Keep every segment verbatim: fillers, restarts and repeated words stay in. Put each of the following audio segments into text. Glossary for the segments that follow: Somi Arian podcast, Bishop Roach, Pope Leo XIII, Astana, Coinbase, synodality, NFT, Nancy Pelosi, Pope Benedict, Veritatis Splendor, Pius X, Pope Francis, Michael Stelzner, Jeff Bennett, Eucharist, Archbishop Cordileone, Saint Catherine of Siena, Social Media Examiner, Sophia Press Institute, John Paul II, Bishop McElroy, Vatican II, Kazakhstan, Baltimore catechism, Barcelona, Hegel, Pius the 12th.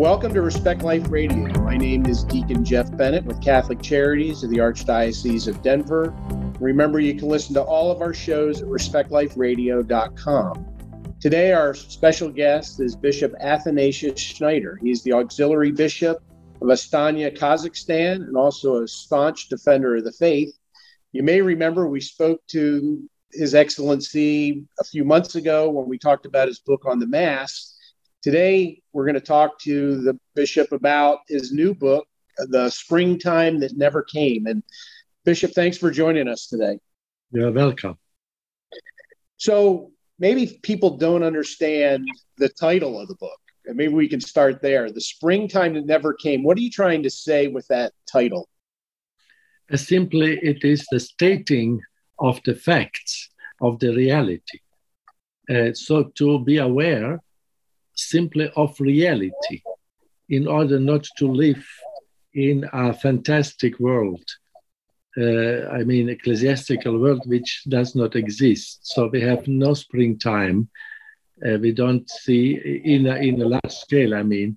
Welcome to Respect Life Radio. My name is Deacon Jeff Bennett with Catholic Charities of the Archdiocese of Denver. Remember, you can listen to all of our shows at respect life radio dot com. Today, our special guest is Bishop Athanasius Schneider. He's the auxiliary bishop of Astana, Kazakhstan, and also a staunch defender of the faith. You may remember we spoke to His Excellency a few months ago when we talked about his book on the Mass. Today, we're going to talk to the bishop about his new book, The Springtime That Never Came. And Bishop, thanks for joining us today. You're welcome. So maybe people don't understand the title of the book. And maybe we can start there. The Springtime That Never Came. What are you trying to say with that title? Simply, it is the stating of the facts, of the reality. Uh, so to be aware simply of reality in order not to live in a fantastic world. Uh, I mean, ecclesiastical world which does not exist. So we have no springtime. Uh, we don't see, in a, in a large scale, I mean,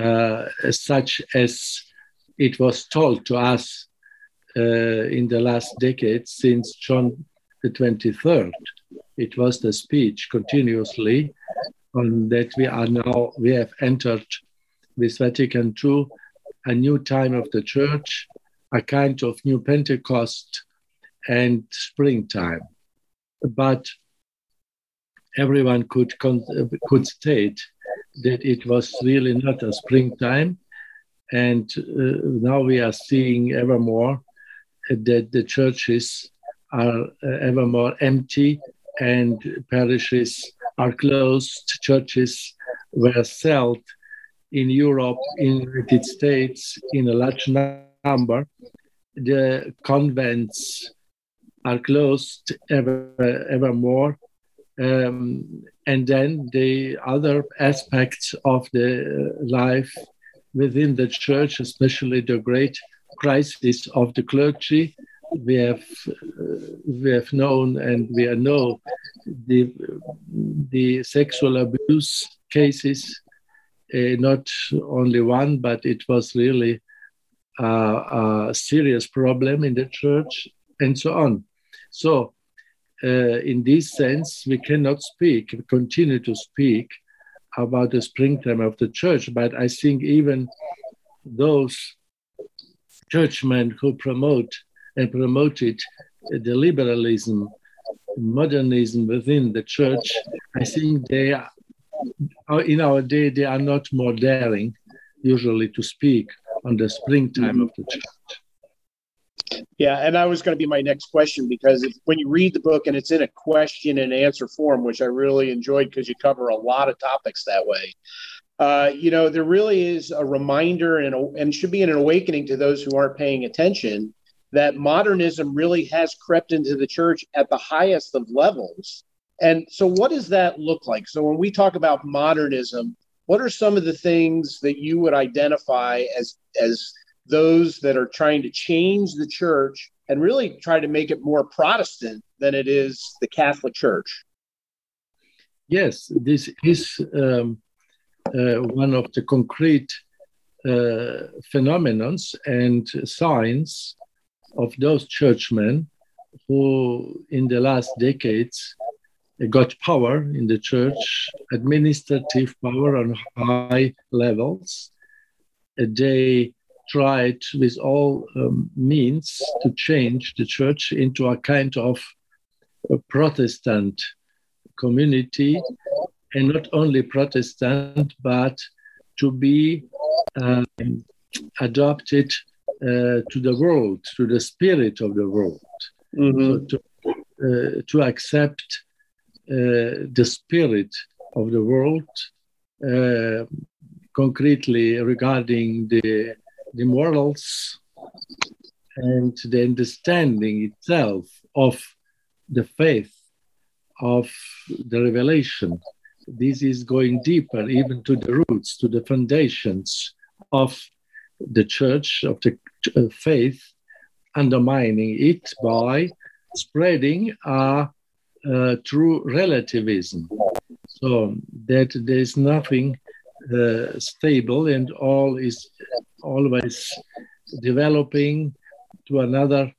uh, such as it was told to us Uh, in the last decade since John the twenty-third. It was the speech continuously on that we are now, we have entered with Vatican two, a new time of the church, a kind of new Pentecost and springtime. But everyone could, con- could state that it was really not a springtime. And uh, now we are seeing ever more that the churches are ever more empty and parishes are closed. Churches were sold in Europe, in the United States, in a large number. The convents are closed ever, ever more. Um, and then the other aspects of the life within the church, especially the great crisis of the clergy, we have uh, we have known and we know the the sexual abuse cases, uh, not only one, but it was really uh, a serious problem in the church and so on. So uh, in this sense, we cannot speak, we continue to speak about the springtime of the church, but I think even those churchmen who promote and promoted the liberalism, modernism within the church, I think they are, in our day, they are not more daring, usually, to speak on the springtime of the church. Yeah, and that was going to be my next question, because if, when you read the book, and it's in a question and answer form, which I really enjoyed because you cover a lot of topics that way, Uh, you know, there really is a reminder and, a, and should be an awakening to those who aren't paying attention that modernism really has crept into the church at the highest of levels. And so what does that look like? So when we talk about modernism, what are some of the things that you would identify as, as those that are trying to change the church and really try to make it more Protestant than it is the Catholic Church? Yes, this is... Um... Uh, one of the concrete uh, phenomena and signs of those churchmen who in the last decades got power in the church, administrative power on high levels. They tried with all um, means to change the church into a kind of a Protestant community. And not only Protestant, but to be um, adopted uh, to the world, to the spirit of the world, mm-hmm. so to, uh, to accept uh, the spirit of the world, uh, concretely regarding the, the morals and the understanding itself of the faith, of the revelation. This is going deeper, even to the roots, to the foundations of the church, of the uh, faith, undermining it by spreading a uh, true relativism. So that there is nothing uh, stable and all is always developing to another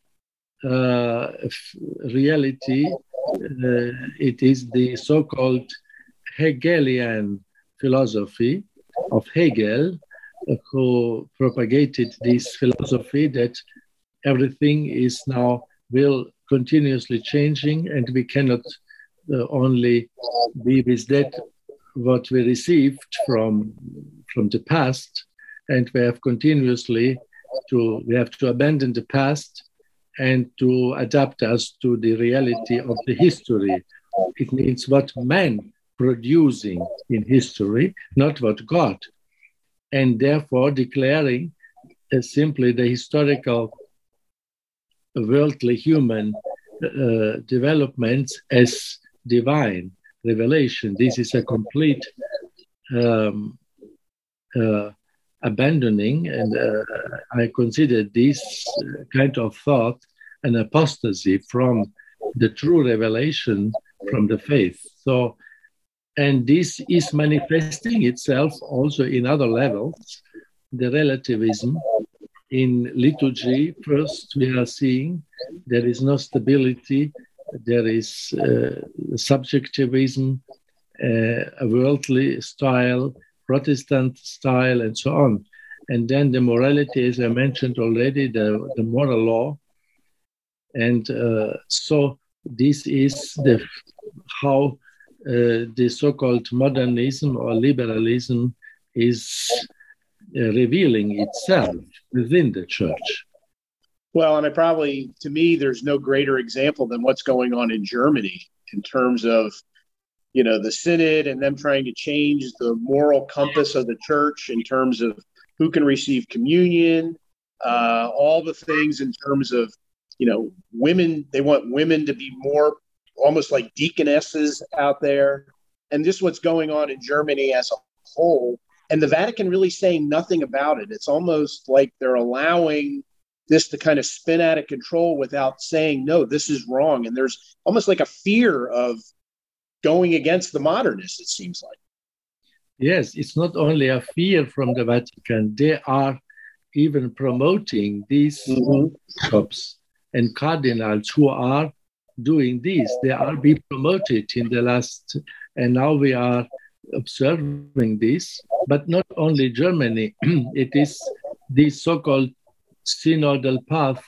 uh, reality. Uh, it is the so-called Hegelian philosophy of Hegel, who propagated this philosophy that everything is now will continuously changing, and we cannot uh, only be with that what we received from from the past, and we have continuously to we have to abandon the past and to adapt us to the reality of the history. It means what man producing in history, not what God, and therefore declaring uh, simply the historical worldly human uh, developments as divine revelation. This is a complete um, uh, abandoning, and uh, I consider this kind of thought an apostasy from the true revelation from the faith. So, and this is manifesting itself also in other levels, the relativism. In liturgy, first, we are seeing there is no stability, there is uh, subjectivism, uh, a worldly style, Protestant style, and so on. And then the morality, as I mentioned already, the, the moral law. And uh, so this is the how uh, the so-called modernism or liberalism is Uh, revealing itself within the church. Well, and I probably, to me, there's no greater example than what's going on in Germany in terms of, you know, the synod and them trying to change the moral compass of the church in terms of who can receive communion, uh, all the things in terms of, you know, women. They want women to be more almost like deaconesses out there. And just what's going on in Germany as a whole. And the Vatican really saying nothing about it. It's almost like they're allowing this to kind of spin out of control without saying, no, this is wrong. And there's almost like a fear of going against the modernists, it seems like. Yes, it's not only a fear from the Vatican. They are even promoting these mm-hmm. bishops and cardinals who are doing this. They are being promoted in the last, and now we are observing this, but not only Germany, it is the so-called synodal path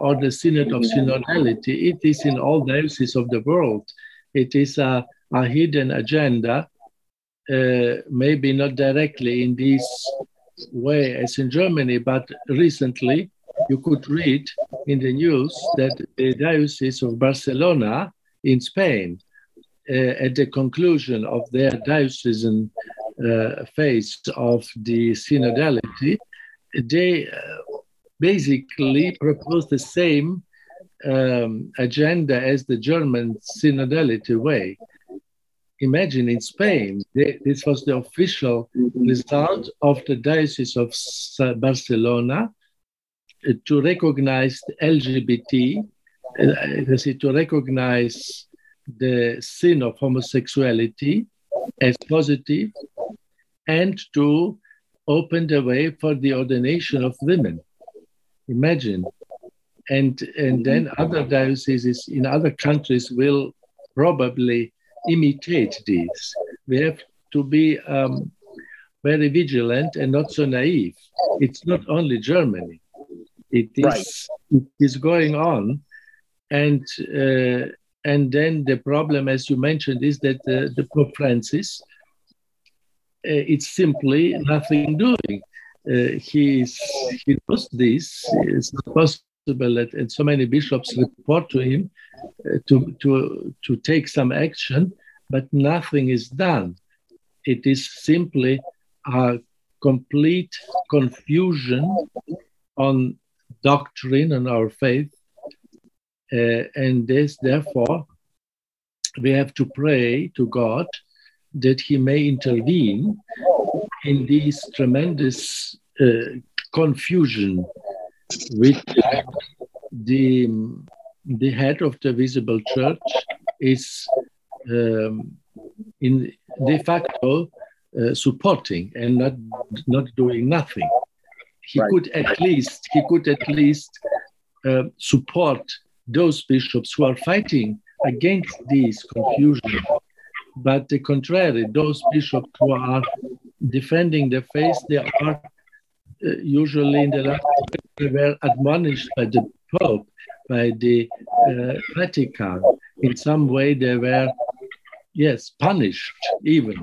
or the synod of synodality. It is in all dioceses of the world. It is a, a hidden agenda, uh, maybe not directly in this way as in Germany, but recently you could read in the news that the diocese of Barcelona in Spain, Uh, at the conclusion of their diocesan uh, phase of the synodality, they uh, basically proposed the same um, agenda as the German synodality way. Imagine in Spain, they, this was the official result of the Diocese of Barcelona uh, to recognize the L G B T, uh, to recognize the sin of homosexuality as positive, and to open the way for the ordination of women. Imagine. And, and then other dioceses in other countries will probably imitate this. We have to be um, very vigilant and not so naive. It's not only Germany. It is, right. It is going on. And uh, And then the problem, as you mentioned, is that uh, the Pope Francis, uh, it's simply nothing doing. Uh, he he knows this. It's not possible that and so many bishops report to him uh, to to to take some action, but nothing is done. It is simply a complete confusion on doctrine and our faith. Uh, and this, therefore, we have to pray to God that He may intervene in this tremendous uh, confusion which the, the head of the visible church is um, in de facto uh, supporting and not not doing nothing. He right. could at least he could at least uh, support those bishops who are fighting against this confusion. But the contrary, those bishops who are defending their faith, they are uh, usually in the last year, they were admonished by the Pope, by the uh, Vatican. In some way, they were, yes, punished even.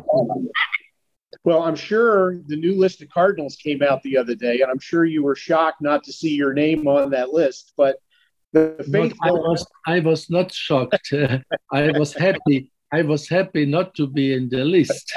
Well, I'm sure the new list of cardinals came out the other day, and I'm sure you were shocked not to see your name on that list. But the faithful... I was, I was not shocked. Uh, I was happy. I was happy not to be in the list.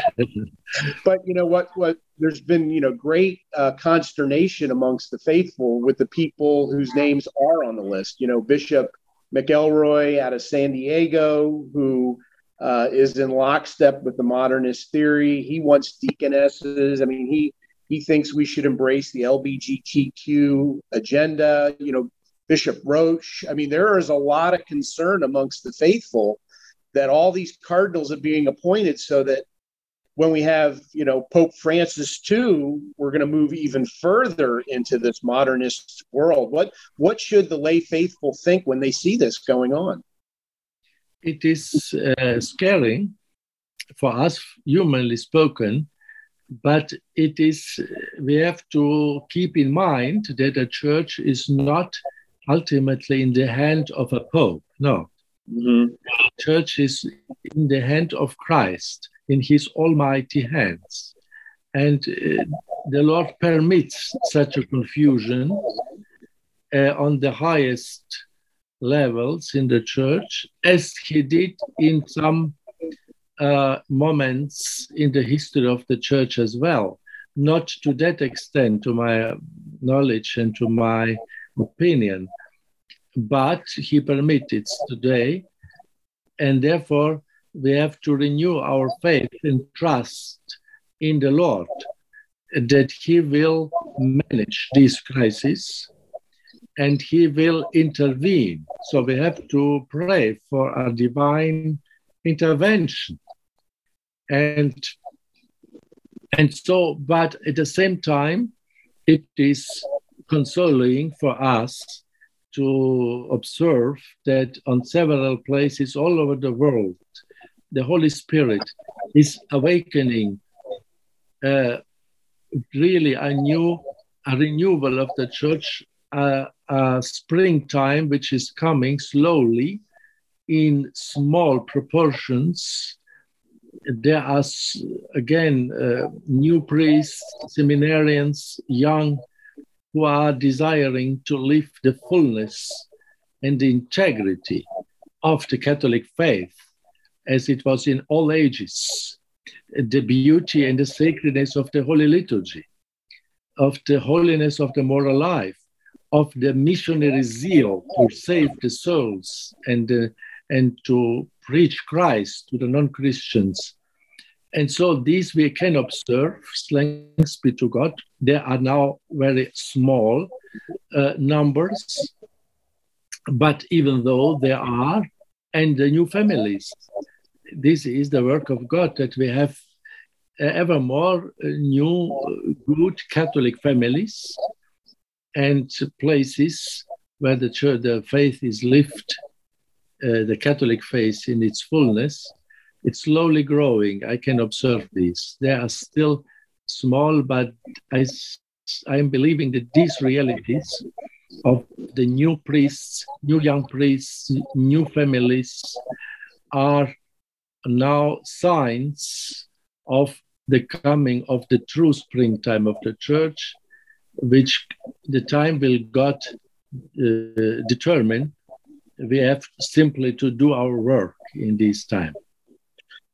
But you know what? What there's been, you know, great uh, consternation amongst the faithful with the people whose names are on the list. You know, Bishop McElroy out of San Diego, who uh, is in lockstep with the modernist theory. He wants deaconesses. I mean, he he thinks we should embrace the L G B T Q agenda. You know, Bishop Roach. I mean, there is a lot of concern amongst the faithful that all these cardinals are being appointed so that when we have, you know, Pope Francis the second, we're going to move even further into this modernist world. What what should the lay faithful think when they see this going on? It is uh, scary for us, humanly spoken, but it is. We have to keep in mind that the church is not ultimately in the hand of a pope. No. Mm-hmm. The church is in the hand of Christ, in his almighty hands. And uh, the Lord permits such a confusion uh, on the highest levels in the church, as he did in some uh, moments in the history of the church as well. Not to that extent, to my knowledge and to my opinion, but he permits it today, and therefore we have to renew our faith and trust in the Lord that he will manage this crisis and he will intervene. So we have to pray for a divine intervention. And, and so, but at the same time, it is consoling for us to observe that on several places all over the world, the Holy Spirit is awakening uh, really a new, a renewal of the church, uh, a springtime which is coming slowly in small proportions. There are, again, uh, new priests, seminarians, young who are desiring to live the fullness and the integrity of the Catholic faith as it was in all ages, the beauty and the sacredness of the Holy Liturgy, of the holiness of the moral life, of the missionary zeal to save the souls and, uh, and to preach Christ to the non-Christians. And so these we can observe, thanks be to God. There are now very small uh, numbers, but even though there are, and the new families. This is the work of God, that we have ever more new good Catholic families and places where the church, the faith is lived, uh, the Catholic faith in its fullness. It's slowly growing. I can observe this. They are still small, but I, I'm believing that these realities of the new priests, new young priests, new families are now signs of the coming of the true springtime of the church, which the time will God uh, determine. We have simply to do our work in this time.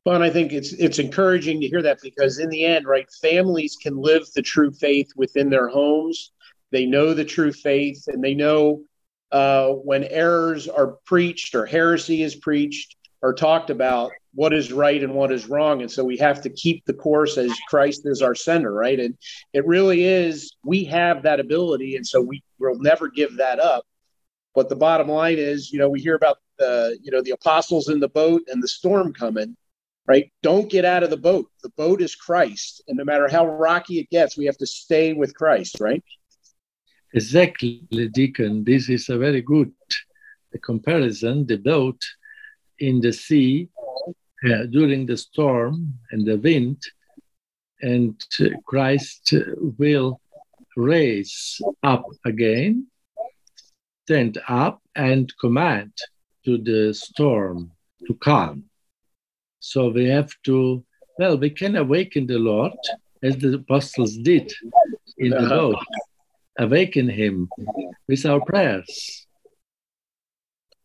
Well, and I think it's it's encouraging to hear that, because in the end, right, families can live the true faith within their homes. They know the true faith, and they know uh, when errors are preached or heresy is preached or talked about, what is right and what is wrong. And so we have to keep the course as Christ is our center, right? And it really is, we have that ability, and so we will never give that up. But the bottom line is, you know, we hear about the, you know, the apostles in the boat and the storm coming. right? Don't get out of the boat. The boat is Christ. And no matter how rocky it gets, we have to stay with Christ, right? Exactly, Deacon. This is a very good comparison. The boat in the sea uh, during the storm and the wind, and uh, Christ will raise up again, stand up and command to the storm to calm. So we have to, well, we can awaken the Lord as the apostles did in the boat, awaken him with our prayers.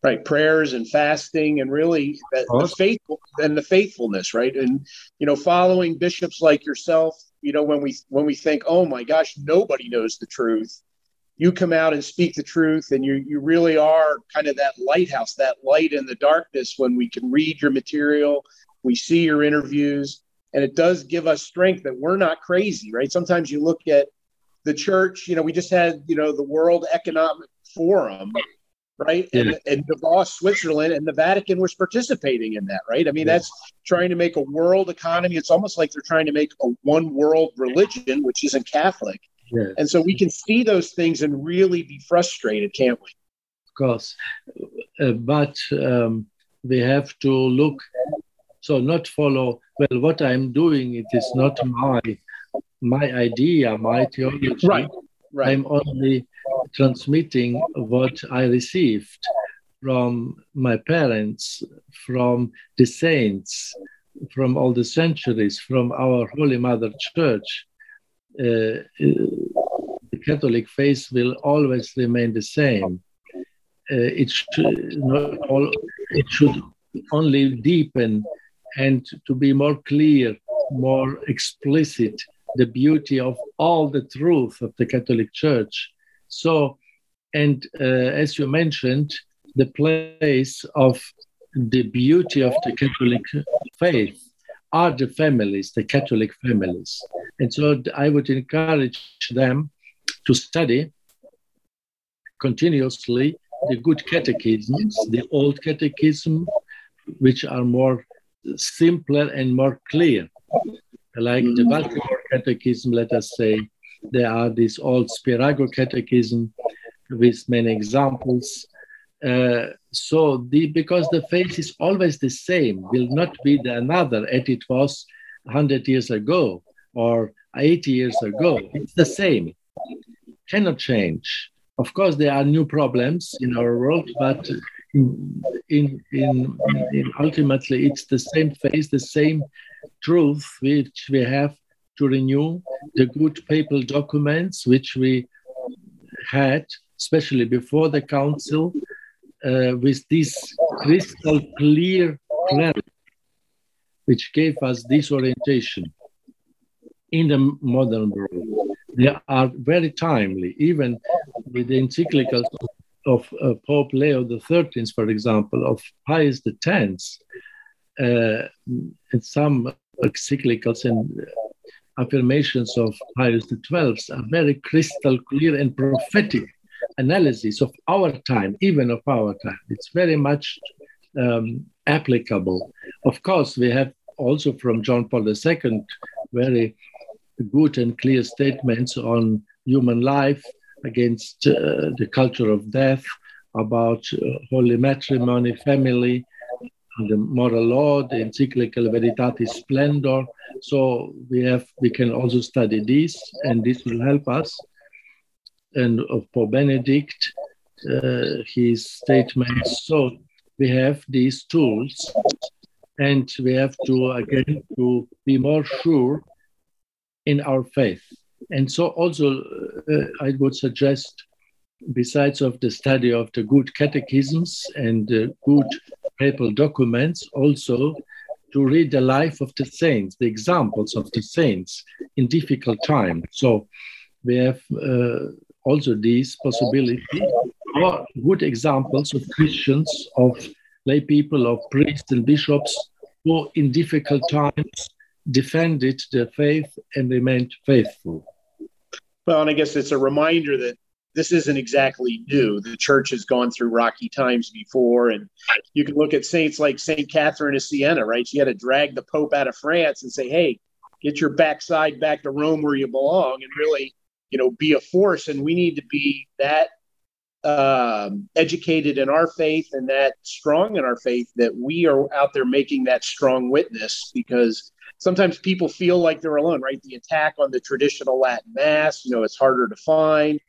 Right, prayers and fasting, and really the, the faithful and the faithfulness, right? And you know, following bishops like yourself, you know, when we when we think, oh my gosh, nobody knows the truth, you come out and speak the truth, and you you really are kind of that lighthouse, that light in the darkness. When we can read your material, we see your interviews, and it does give us strength that we're not crazy, right? Sometimes you look at the church, you know, we just had, you know, the World Economic Forum, right? And, and Davos, Switzerland, and the Vatican was participating in that, right? I mean, yeah. That's trying to make a world economy. It's almost like they're trying to make a one world religion, which isn't Catholic. Yeah. And so we can see those things and really be frustrated, can't we? Of course. Uh, but um, we have to look, so not follow, well, what I'm doing, it is not my, my idea, my theology. Right. Right. I'm only transmitting what I received from my parents, from the saints, from all the centuries, from our Holy Mother Church. Uh, the Catholic faith will always remain the same. Uh, it, should not all, it should only deepen and to be more clear, more explicit, the beauty of all the truth of the Catholic Church. So, and uh, as you mentioned, the place of the beauty of the Catholic faith are the families, the Catholic families. And so I would encourage them to study continuously the good catechisms, the old catechism, which are more simpler and more clear. Like the Baltimore catechism, let us say, there are these old Spirago catechism with many examples. Uh, so the, because the faith is always the same, will not be the another as it was one hundred years ago or eighty years ago. It's the same, cannot change. Of course, there are new problems in our world, but in, in, in, in ultimately it's the same faith, the same truth which we have to renew, the good papal documents which we had, especially before the council, uh, with this crystal clear clarity, which gave us this orientation in the modern world. They are very timely, even with the encyclicals of, of uh, Pope Leo the thirteenth, for example, of Pius the tenth, uh, and some encyclicals and affirmations of Pius the twelfth are very crystal clear and prophetic analysis of our time, even of our time. It's very much um, applicable. Of course, we have also from John Paul the second very good and clear statements on human life, against uh, the culture of death, about uh, holy matrimony, family, the moral law, the encyclical Veritatis Splendor. So we have, we can also study this, and this will help us. And of Pope Benedict, uh, his statements. So we have these tools, and we have to again to be more sure in our faith. And so also, uh, I would suggest, besides of the study of the good catechisms and the good papal documents, also to read the life of the saints, the examples of the saints in difficult times. So we have uh, also these possibilities, or good examples of Christians, of lay people, of priests and bishops who in difficult times defended their faith and remained faithful. Well, and I guess it's a reminder that this isn't exactly new. The church has gone through rocky times before, and you can look at saints like Saint Catherine of Siena, right? She had to drag the Pope out of France and say, hey, get your backside back to Rome where you belong, and really, you know, be a force. And we need to be that um, educated in our faith and that strong in our faith that we are out there making that strong witness, because sometimes people feel like they're alone, right? The attack on the traditional Latin Mass, you know, it's harder to find.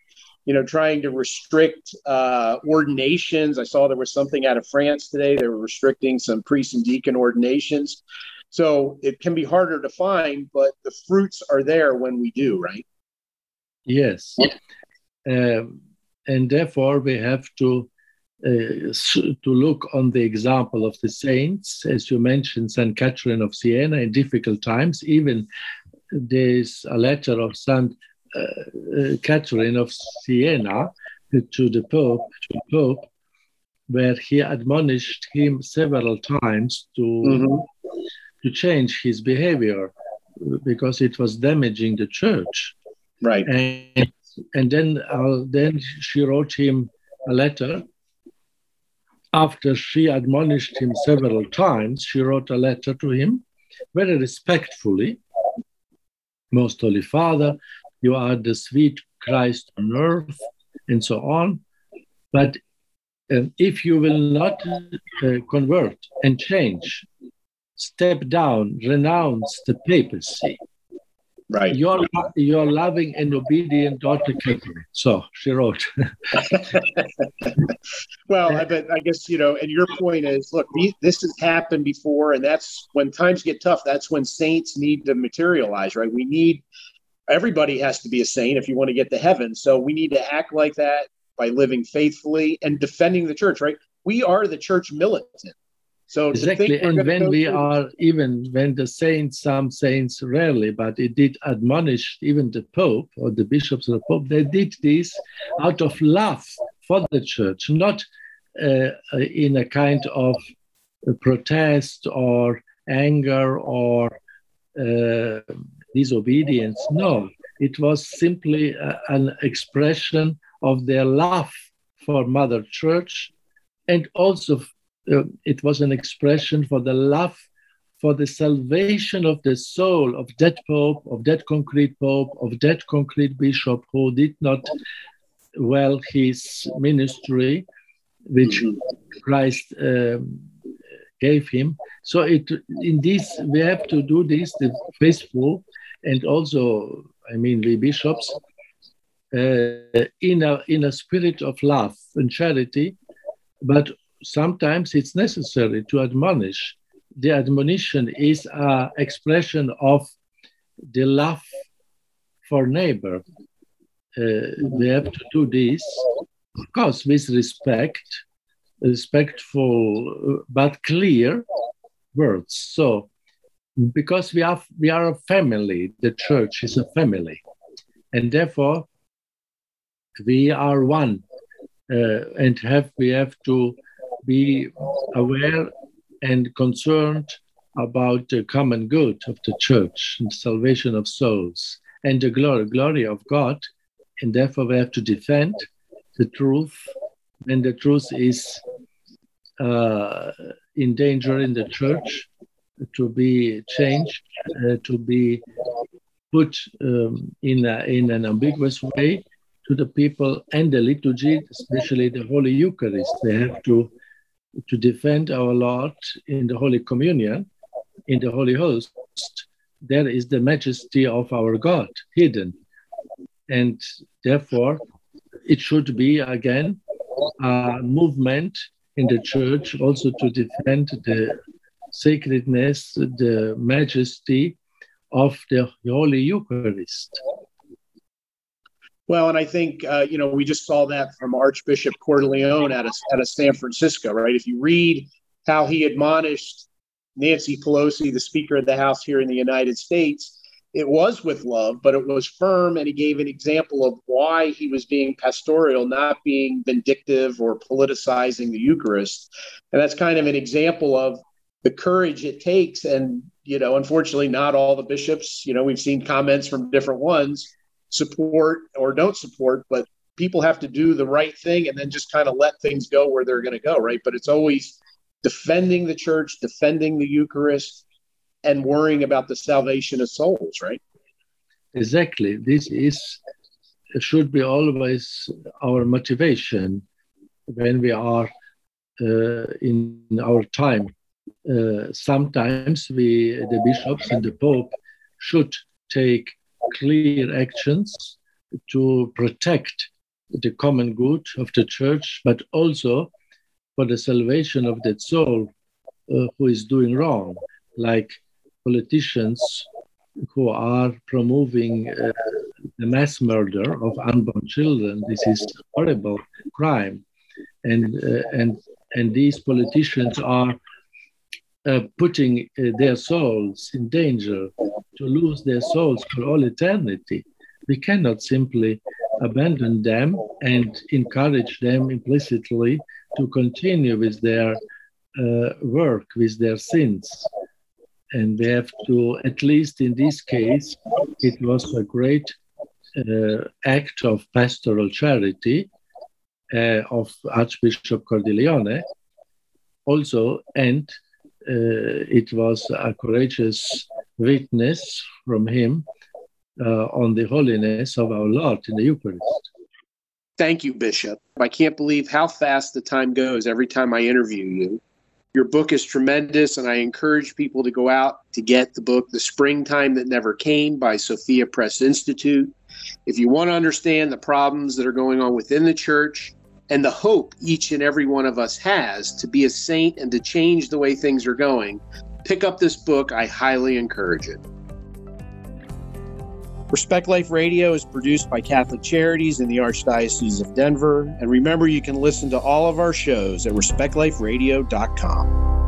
You know, trying to restrict uh, ordinations. I saw there was something out of France today. They were restricting some priest and deacon ordinations. So it can be harder to find, but the fruits are there when we do, right? Yes. Uh, and therefore, we have to uh, to look on the example of the saints, as you mentioned, Saint Catherine of Siena in difficult times. Even there's a letter of Saint Uh, Catherine of Siena to the Pope, to the Pope, where he admonished him several times to mm-hmm. to change his behavior because it was damaging the church. Right, and and then uh, then she wrote him a letter. After she admonished him several times, she wrote a letter to him, very respectfully. Most Holy Father, you are the sweet Christ on earth, and so on. But um, if you will not uh, convert and change, step down, renounce the papacy. Right. Your, your loving and obedient daughter, Catherine. So she wrote. Well, I, bet, I guess, you know, and your point is, look, this has happened before, and that's when times get tough. That's when saints need to materialize, right? We need... Everybody has to be a saint if you want to get to heaven. So we need to act like that by living faithfully and defending the church, right? We are the church militant. So exactly. And when we through... are, even when the saints, some saints rarely, but it did admonish even the Pope or the bishops of the Pope, they did this out of love for the church, not uh, in a kind of protest or anger or uh, disobedience. No, it was simply a, an expression of their love for Mother Church, and also uh, it was an expression for the love for the salvation of the soul of that Pope, of that concrete Pope, of that concrete Bishop who did not well his ministry, which Christ um, gave him. So it in this, we have to do this, the faithful. And also, I mean, we bishops, uh, in a in a spirit of love and charity, but sometimes it's necessary to admonish. The admonition is an expression of the love for neighbor. Uh, we have to do this, of course, with respect, respectful but clear words. So. Because we are we are a family, the church is a family, and therefore we are one, uh, and have we have to be aware and concerned about the common good of the church, and salvation of souls, and the glory glory of God, and therefore we have to defend the truth, and the truth is uh, in danger in the church. To be changed, uh, to be put um, in a, in an ambiguous way to the people and the liturgy, especially the Holy Eucharist. They have to to defend our Lord in the Holy Communion, in the Holy Host. There is the majesty of our God hidden, and therefore it should be again a movement in the Church also to defend the sacredness, the majesty of the Holy Eucharist. Well, and I think, uh, you know, we just saw that from Archbishop Cordileone out of, out of San Francisco, right? If you read how he admonished Nancy Pelosi, the Speaker of the House here in the United States, it was with love, but it was firm, and he gave an example of why he was being pastoral, not being vindictive or politicizing the Eucharist. And that's kind of an example of the courage it takes. And, you know, unfortunately, not all the bishops, you know, we've seen comments from different ones, support or don't support, but people have to do the right thing and then just kind of let things go where they're going to go, right? But it's always defending the church, defending the Eucharist, and worrying about the salvation of souls, right? Exactly. This is should be always our motivation when we are uh, in our time. Uh, sometimes we, the bishops and the Pope, should take clear actions to protect the common good of the church, but also for the salvation of that soul uh, who is doing wrong, like politicians who are promoting uh, the mass murder of unborn children. This is a horrible crime. And, uh, and, and these politicians are uh, putting uh, their souls in danger, to lose their souls for all eternity. We cannot simply abandon them and encourage them implicitly to continue with their uh, work, with their sins. And we have to, at least in this case, it was a great uh, act of pastoral charity uh, of Archbishop Cordileone also, and uh, it was a courageous witness from him Uh, on the holiness of our Lord in the Eucharist. Thank you, Bishop. I can't believe how fast the time goes every time I interview you. Your book is tremendous, and I encourage people to go out to get the book, The Springtime That Never Came by Sophia Press Institute. If you want to understand the problems that are going on within the church and the hope each and every one of us has to be a saint and to change the way things are going, pick up this book. I highly encourage it. Respect Life Radio is produced by Catholic Charities in the Archdiocese of Denver. And remember, you can listen to all of our shows at respect life radio dot com.